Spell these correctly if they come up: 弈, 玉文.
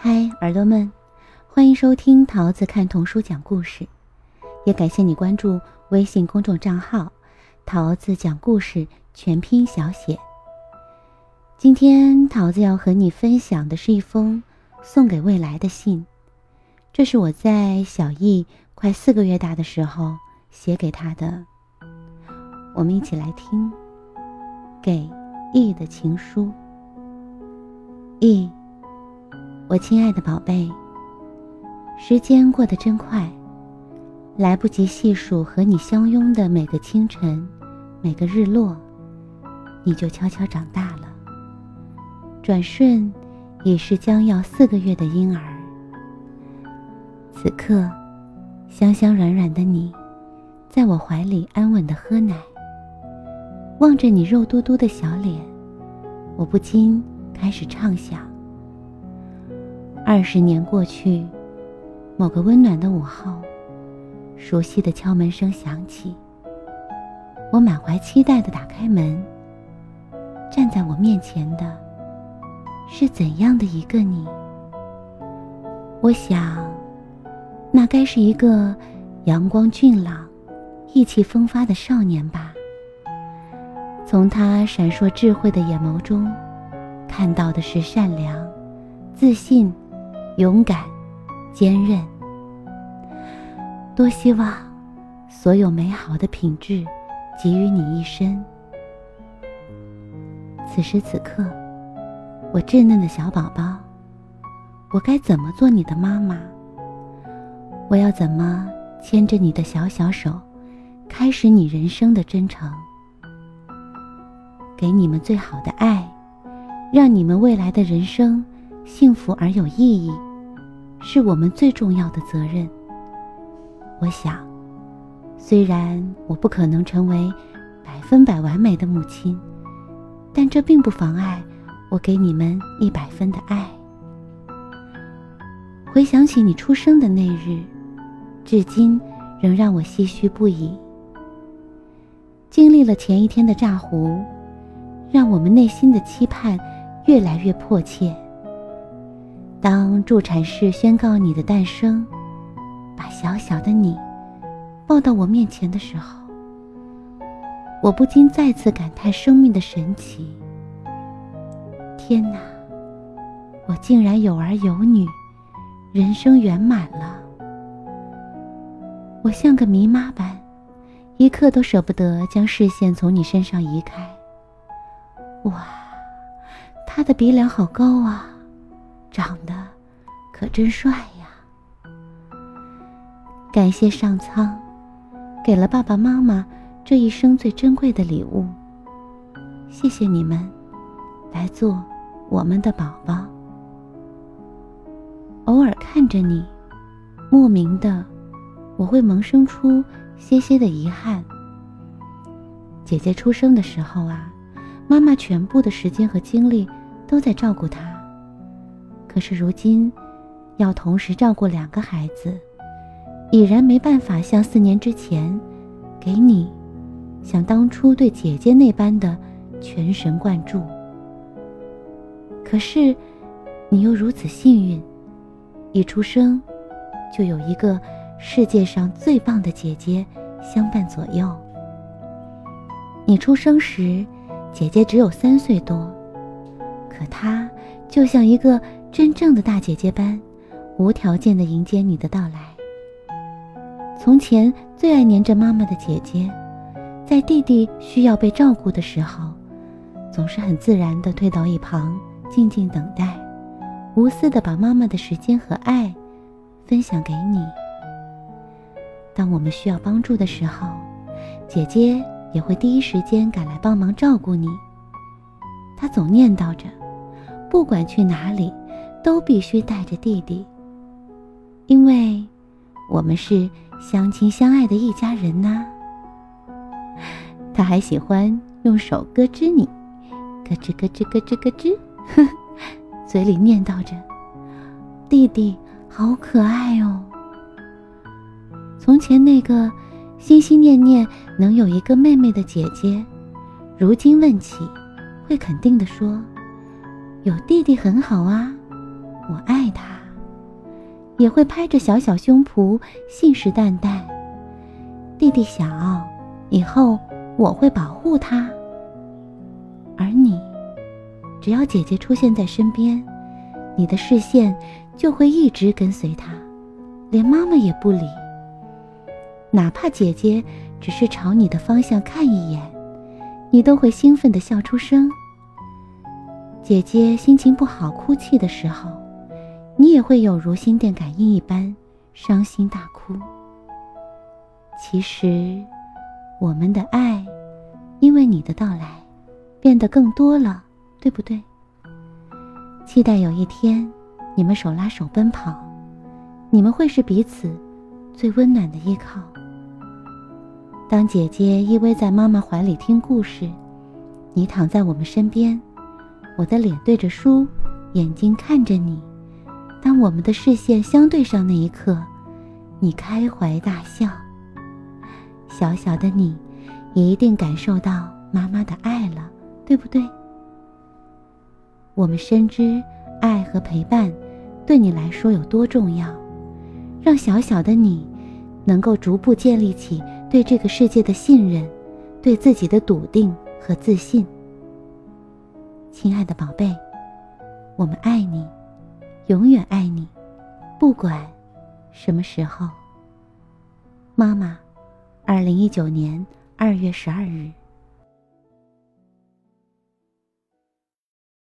嗨，耳朵们，欢迎收听桃子看童书讲故事，也感谢你关注微信公众账号桃子讲故事全拼小写。今天桃子要和你分享的是一封送给未来的信，这是我在小易快4个月大的时候写给他的。我们一起来听给易的情书。易，我亲爱的宝贝，时间过得真快，来不及细数和你相拥的每个清晨，每个日落，你就悄悄长大了。转瞬已是将要4个月的婴儿。此刻，香香软软的你，在我怀里安稳地喝奶。望着你肉嘟嘟的小脸，我不禁开始畅想。20年过去，某个温暖的午后，熟悉的敲门声响起，我满怀期待地打开门，站在我面前的是怎样的一个你？我想，那该是一个阳光俊朗、意气风发的少年吧。从他闪烁智慧的眼眸中，看到的是善良、自信、勇敢、坚韧。多希望所有美好的品质给予你一身。此时此刻，我稚嫩的小宝宝，我该怎么做你的妈妈？我要怎么牵着你的小小手，开始你人生的征程？给你们最好的爱，让你们未来的人生幸福而有意义，是我们最重要的责任。我想，虽然我不可能成为100%完美的母亲，但这并不妨碍我给你们100分的爱。回想起你出生的那日，至今仍让我唏嘘不已。经历了前一天的炸胡，让我们内心的期盼越来越迫切。当助产士宣告你的诞生，把小小的你抱到我面前的时候，我不禁再次感叹生命的神奇。天哪，我竟然有儿有女，人生圆满了。我像个迷妈般，一刻都舍不得将视线从你身上移开。哇，他的鼻梁好高啊，长得可真帅呀！感谢上苍，给了爸爸妈妈这一生最珍贵的礼物。谢谢你们，来做我们的宝宝。偶尔看着你，莫名的，我会萌生出些些的遗憾。姐姐出生的时候啊，妈妈全部的时间和精力都在照顾她，可是如今要同时照顾2个孩子，已然没办法像4年之前给你想当初对姐姐那般的全神贯注。可是你又如此幸运，一出生就有一个世界上最棒的姐姐相伴左右。你出生时，姐姐只有3岁多，可她就像一个真正的大姐姐般，无条件地迎接你的到来。从前最爱黏着妈妈的姐姐，在弟弟需要被照顾的时候，总是很自然地退到一旁，静静等待，无私地把妈妈的时间和爱分享给你。当我们需要帮助的时候，姐姐也会第一时间赶来帮忙照顾你。她总念叨着，不管去哪里，都必须带着弟弟，因为我们是相亲相爱的一家人呐。她还喜欢用手咯吱你，咯吱咯吱咯吱咯吱，呵呵，嘴里念叨着：“弟弟好可爱哦。”从前那个心心念念能有一个妹妹的姐姐，如今问起，会肯定地说：“有弟弟很好啊，我爱他。”也会拍着小小胸脯信誓旦旦：“弟弟小，以后我会保护他。”而你，只要姐姐出现在身边，你的视线就会一直跟随她，连妈妈也不理。哪怕姐姐只是朝你的方向看一眼，你都会兴奋地笑出声。姐姐心情不好哭泣的时候，你也会有如心电感应一般伤心大哭。其实，我们的爱，因为你的到来，变得更多了，对不对？期待有一天，你们手拉手奔跑，你们会是彼此最温暖的依靠。当姐姐依偎在妈妈怀里听故事，你躺在我们身边，我的脸对着书，眼睛看着你。当我们的视线相对上那一刻，你开怀大笑。小小的你，也一定感受到妈妈的爱了，对不对？我们深知爱和陪伴对你来说有多重要，让小小的你能够逐步建立起对这个世界的信任，对自己的笃定和自信。亲爱的宝贝，我们爱你，永远爱你，不管什么时候。妈妈，2019年2月12日。